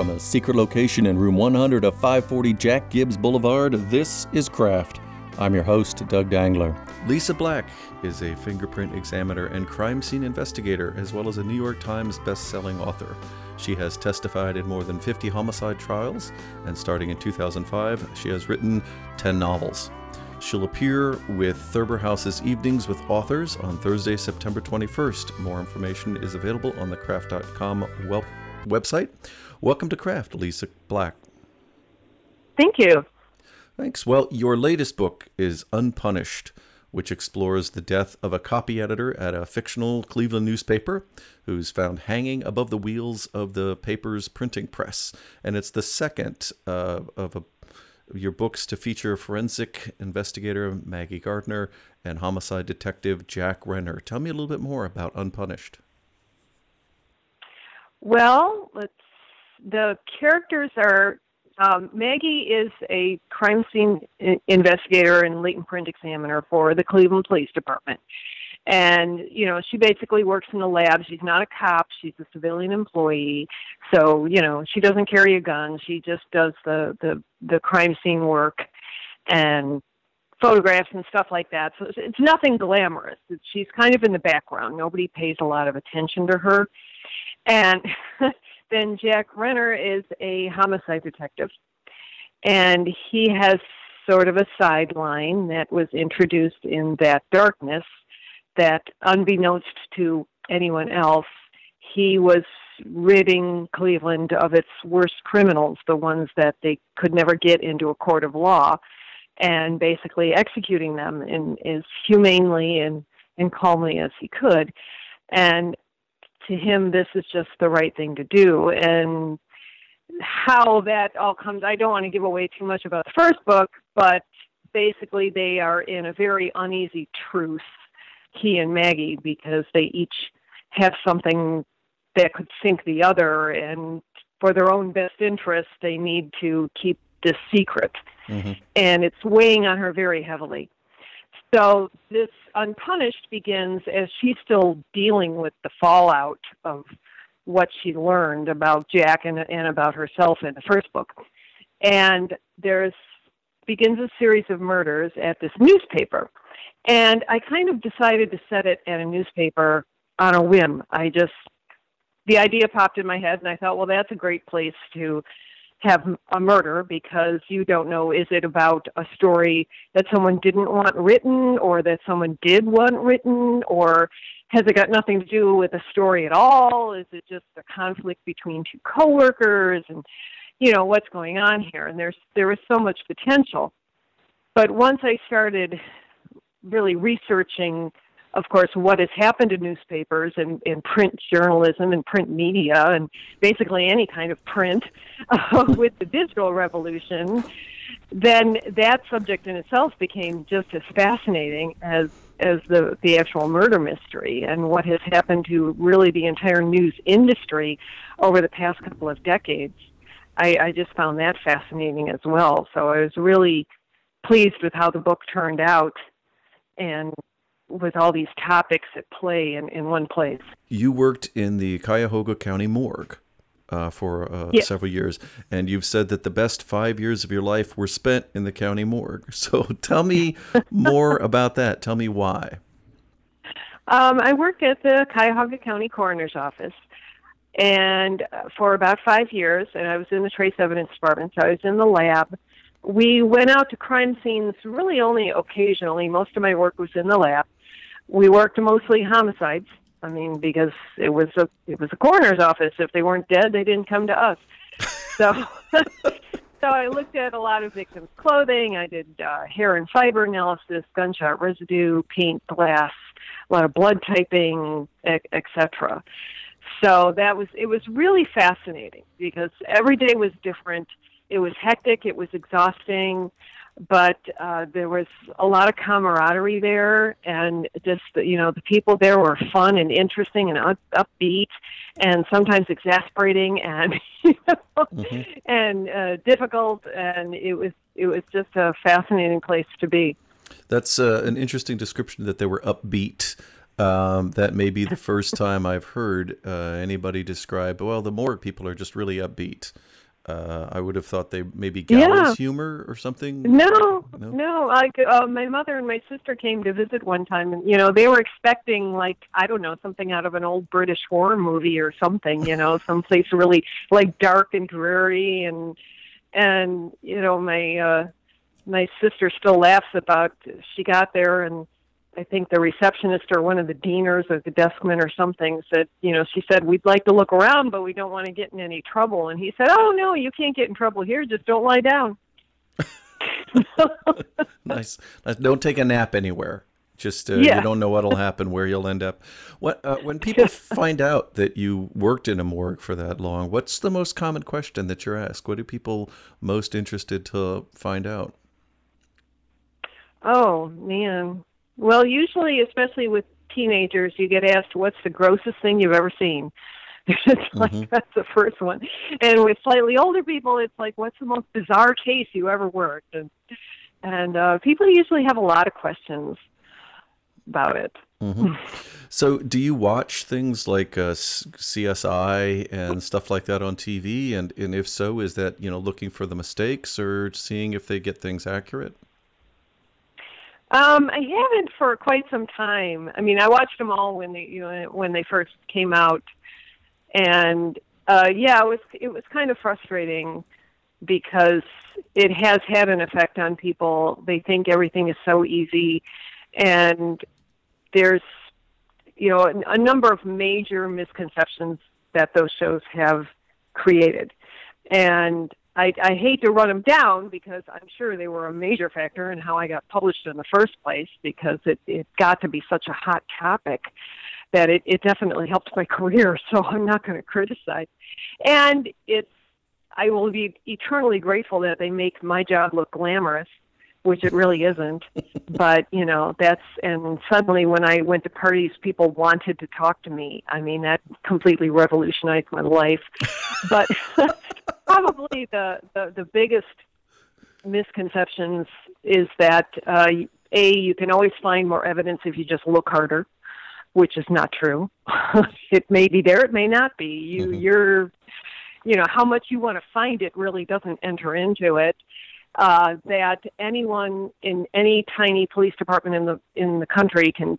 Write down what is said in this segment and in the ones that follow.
From a secret location in room 100 of 540 Jack Gibbs Boulevard, this is Kraft. I'm your host, Doug Dangler. Lisa Black is a fingerprint examiner and crime scene investigator, as well as a New York Times best-selling author. She has testified in more than 50 homicide trials, and starting in 2005, she has written 10 novels. She'll appear with Thurber House's Evenings with Authors on Thursday, September 21st. More information is available on the Kraft.com website. Welcome to Kraft, Lisa Black. Thank you. Thanks. Well, your latest book is Unpunished, which explores the death of a copy editor at a fictional Cleveland newspaper who's found hanging above the wheels of the paper's printing press. And it's the second of your books to feature forensic investigator Maggie Gardner and homicide detective Jack Renner. Tell me a little bit more about Unpunished. Well, the characters are... Maggie is a crime scene investigator and latent print examiner for the Cleveland Police Department. And, you know, she basically works in the lab. She's not a cop. She's a civilian employee. So, you know, she doesn't carry a gun. She just does the crime scene work and photographs and stuff like that. So it's nothing glamorous. She's kind of in the background. Nobody pays a lot of attention to her. And... Then Jack Renner is a homicide detective, and he has sort of a sideline that was introduced in That Darkness that, unbeknownst to anyone else, he was ridding Cleveland of its worst criminals, the ones that they could never get into a court of law, and basically executing them in, as humanely and calmly as he could. And to him, this is just the right thing to do. And how that all comes, I don't want to give away too much about the first book, but basically they are in a very uneasy truce, he and Maggie, because they each have something that could sink the other. And for their own best interest, they need to keep this secret. Mm-hmm. And it's weighing on her very heavily. So this Unpunished begins as she's still dealing with the fallout of what she learned about Jack and about herself in the first book. And there begins a series of murders at this newspaper. And I kind of decided to set it at a newspaper on a whim. The idea popped in my head, and I thought, well, that's a great place to have a murder, because you don't know, is it about a story that someone didn't want written, or that someone did want written, or has it got nothing to do with a story at all? Is it just a conflict between two coworkers, and, you know, what's going on here? And there was so much potential. But once I started really researching, of course, what has happened to newspapers and print journalism and print media and basically any kind of print with the digital revolution, then that subject in itself became just as fascinating as the actual murder mystery and what has happened to really the entire news industry over the past couple of decades. I just found that fascinating as well. So I was really pleased with how the book turned out and with all these topics at play in one place. You worked in the Cuyahoga County morgue for several years, and you've said that the best 5 years of your life were spent in the county morgue. So tell me more about that. Tell me why. I worked at the Cuyahoga County Coroner's Office and for about 5 years, and I was in the trace evidence department, so I was in the lab. We went out to crime scenes really only occasionally. Most of my work was in the lab. We worked mostly homicides, I mean, because it was a coroner's office. If they weren't dead, they didn't come to us. So I looked at a lot of victims' clothing. I did hair and fiber analysis, gunshot residue, paint, glass, a lot of blood typing, etc. So it was really fascinating because every day was different. It was hectic. It was exhausting. But there was a lot of camaraderie there, and just, you know, the people there were fun and interesting and upbeat and sometimes exasperating and mm-hmm. and difficult, and it was just a fascinating place to be. That's an interesting description, that they were upbeat. That may be the first time I've heard anybody describe, well, the morgue people are just really upbeat. I would have thought they maybe gallows humor or something. No. My mother and my sister came to visit one time, and they were expecting something out of an old British horror movie or something. Someplace really dark and dreary, and my sister still laughs about she got there, and I think the receptionist or one of the deaners or the deskman or something said, she said, we'd like to look around, but we don't want to get in any trouble. And he said, oh, no, you can't get in trouble here. Just don't lie down. Nice. Don't take a nap anywhere. Just you don't know what will happen, where you'll end up. What when people find out that you worked in a morgue for that long, what's the most common question that you're asked? What are people most interested to find out? Oh, man. Well, usually, especially with teenagers, you get asked, what's the grossest thing you've ever seen? It's that's the first one. And with slightly older people, it's like, what's the most bizarre case you ever worked? And people usually have a lot of questions about it. Mm-hmm. So do you watch things like CSI and stuff like that on TV? And if so, is that, looking for the mistakes or seeing if they get things accurate? I haven't for quite some time. I mean, I watched them all when they first came out, and it was kind of frustrating because it has had an effect on people. They think everything is so easy, and there's a number of major misconceptions that those shows have created, and I hate to run them down because I'm sure they were a major factor in how I got published in the first place, because it got to be such a hot topic that it definitely helped my career, so I'm not going to criticize. And I will be eternally grateful that they make my job look glamorous, which it really isn't. But, and suddenly when I went to parties, people wanted to talk to me. I mean, that completely revolutionized my life. But probably the biggest misconceptions is that, you can always find more evidence if you just look harder, which is not true. It may be there, it may not be. How much you want to find it really doesn't enter into it. That anyone in any tiny police department in the country can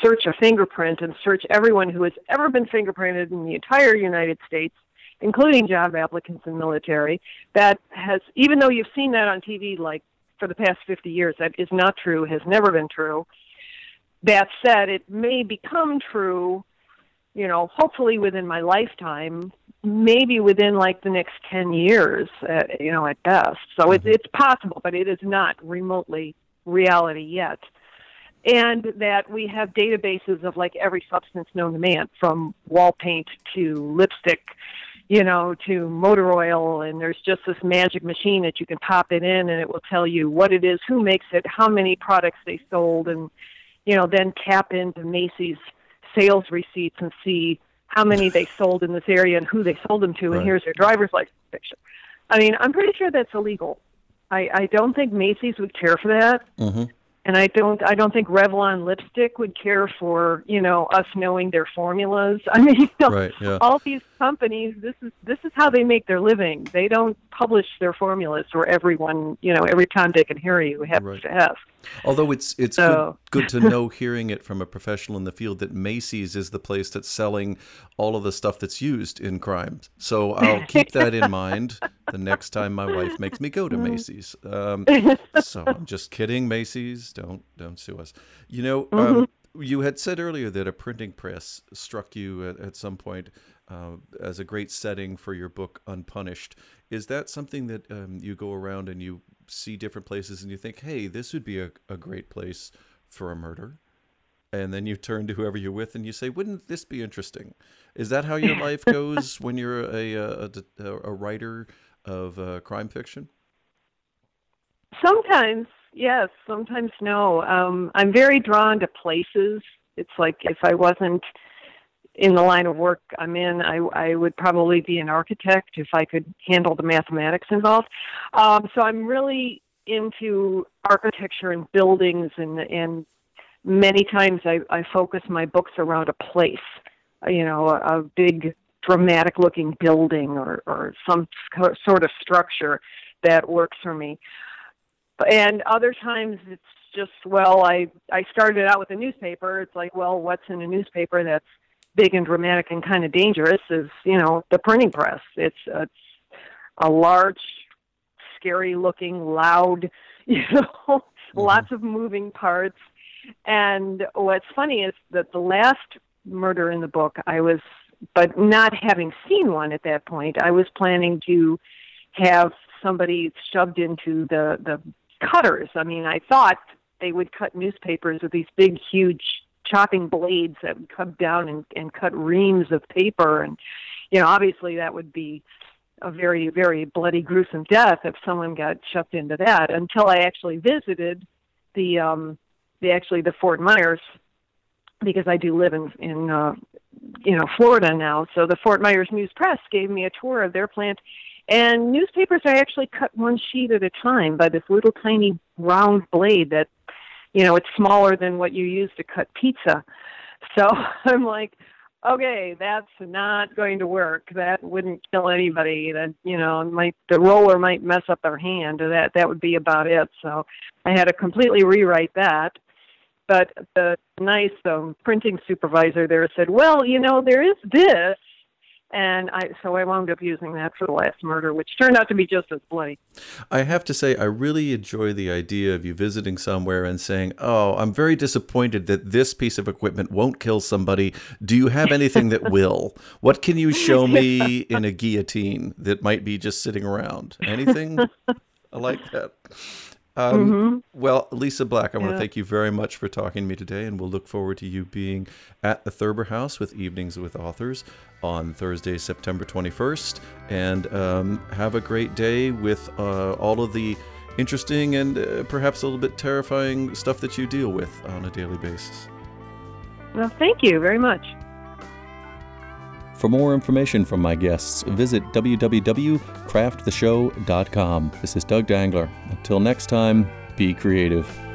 search a fingerprint and search everyone who has ever been fingerprinted in the entire United States, including job applicants and military. That has, even though you've seen that on TV for the past 50 years, that is not true, has never been true. That said, it may become true, hopefully within my lifetime, maybe within the next 10 years, at best. So it's possible, but it is not remotely reality yet. And that we have databases of every substance known to man, from wall paint to lipstick, to motor oil. And there's just this magic machine that you can pop it in and it will tell you what it is, who makes it, how many products they sold, and, then tap into Macy's sales receipts and see how many they sold in this area and who they sold them to, and here's their driver's license picture. I mean, I'm pretty sure that's illegal. I don't think Macy's would care for that, and I don't think Revlon lipstick would care for us knowing their formulas. I mean, all these companies, this is how they make their living. They don't publish their formulas where everyone, every time they can hear you, have to ask. Although it's good to know, hearing it from a professional in the field, that Macy's is the place that's selling all of the stuff that's used in crimes. So I'll keep that in mind the next time my wife makes me go to Macy's. So I'm just kidding, Macy's. Don't sue us. You had said earlier that a printing press struck you at some point as a great setting for your book, Unpunished. Is that something that you go around and you see different places and you think, hey, this would be a great place for a murder? And then you turn to whoever you're with and you say, wouldn't this be interesting? Is that how your life goes when you're a writer of crime fiction? Sometimes, yes. Sometimes, no. I'm very drawn to places. It's like if I wasn't in the line of work I'm in, I would probably be an architect if I could handle the mathematics involved. So I'm really into architecture and buildings and many times I focus my books around a place, you know, a big dramatic-looking building or some sort of structure that works for me. And other times it's just, well, I started out with a newspaper. It's like, well, what's in a newspaper that's big and dramatic and kind of dangerous is, you know, the printing press. It's a large, scary-looking, loud, you know, mm-hmm. lots of moving parts. And what's funny is that the last murder in the book, but not having seen one at that point, I was planning to have somebody shoved into the cutters. I mean, I thought they would cut newspapers with these big, huge chopping blades that would come down and cut reams of paper. And, you know, obviously that would be a very, very bloody, gruesome death if someone got shoved into that, until I actually visited the Fort Myers, because I do live in Florida now. So the Fort Myers News Press gave me a tour of their plant, and newspapers are actually cut one sheet at a time by this little tiny round blade that, you know, it's smaller than what you use to cut pizza. So I'm like, okay, that's not going to work. That wouldn't kill anybody. That, you know, the roller might mess up their hand, or that would be about it. So I had to completely rewrite that. But the nice printing supervisor there said, well, you know, there is this. And so I wound up using that for the last murder, which turned out to be just as bloody. I have to say, I really enjoy the idea of you visiting somewhere and saying, oh, I'm very disappointed that this piece of equipment won't kill somebody. Do you have anything that will? What can you show me in a guillotine that might be just sitting around? Anything? I like that. Mm-hmm. Well, Lisa Black, I want to thank you very much for talking to me today, and we'll look forward to you being at the Thurber House with Evenings with Authors on Thursday, September 21st, and have a great day with all of the interesting and perhaps a little bit terrifying stuff that you deal with on a daily basis. Well, thank you very much. For more information from my guests, visit www.crafttheshow.com. This is Doug Dangler. Until next time, be creative.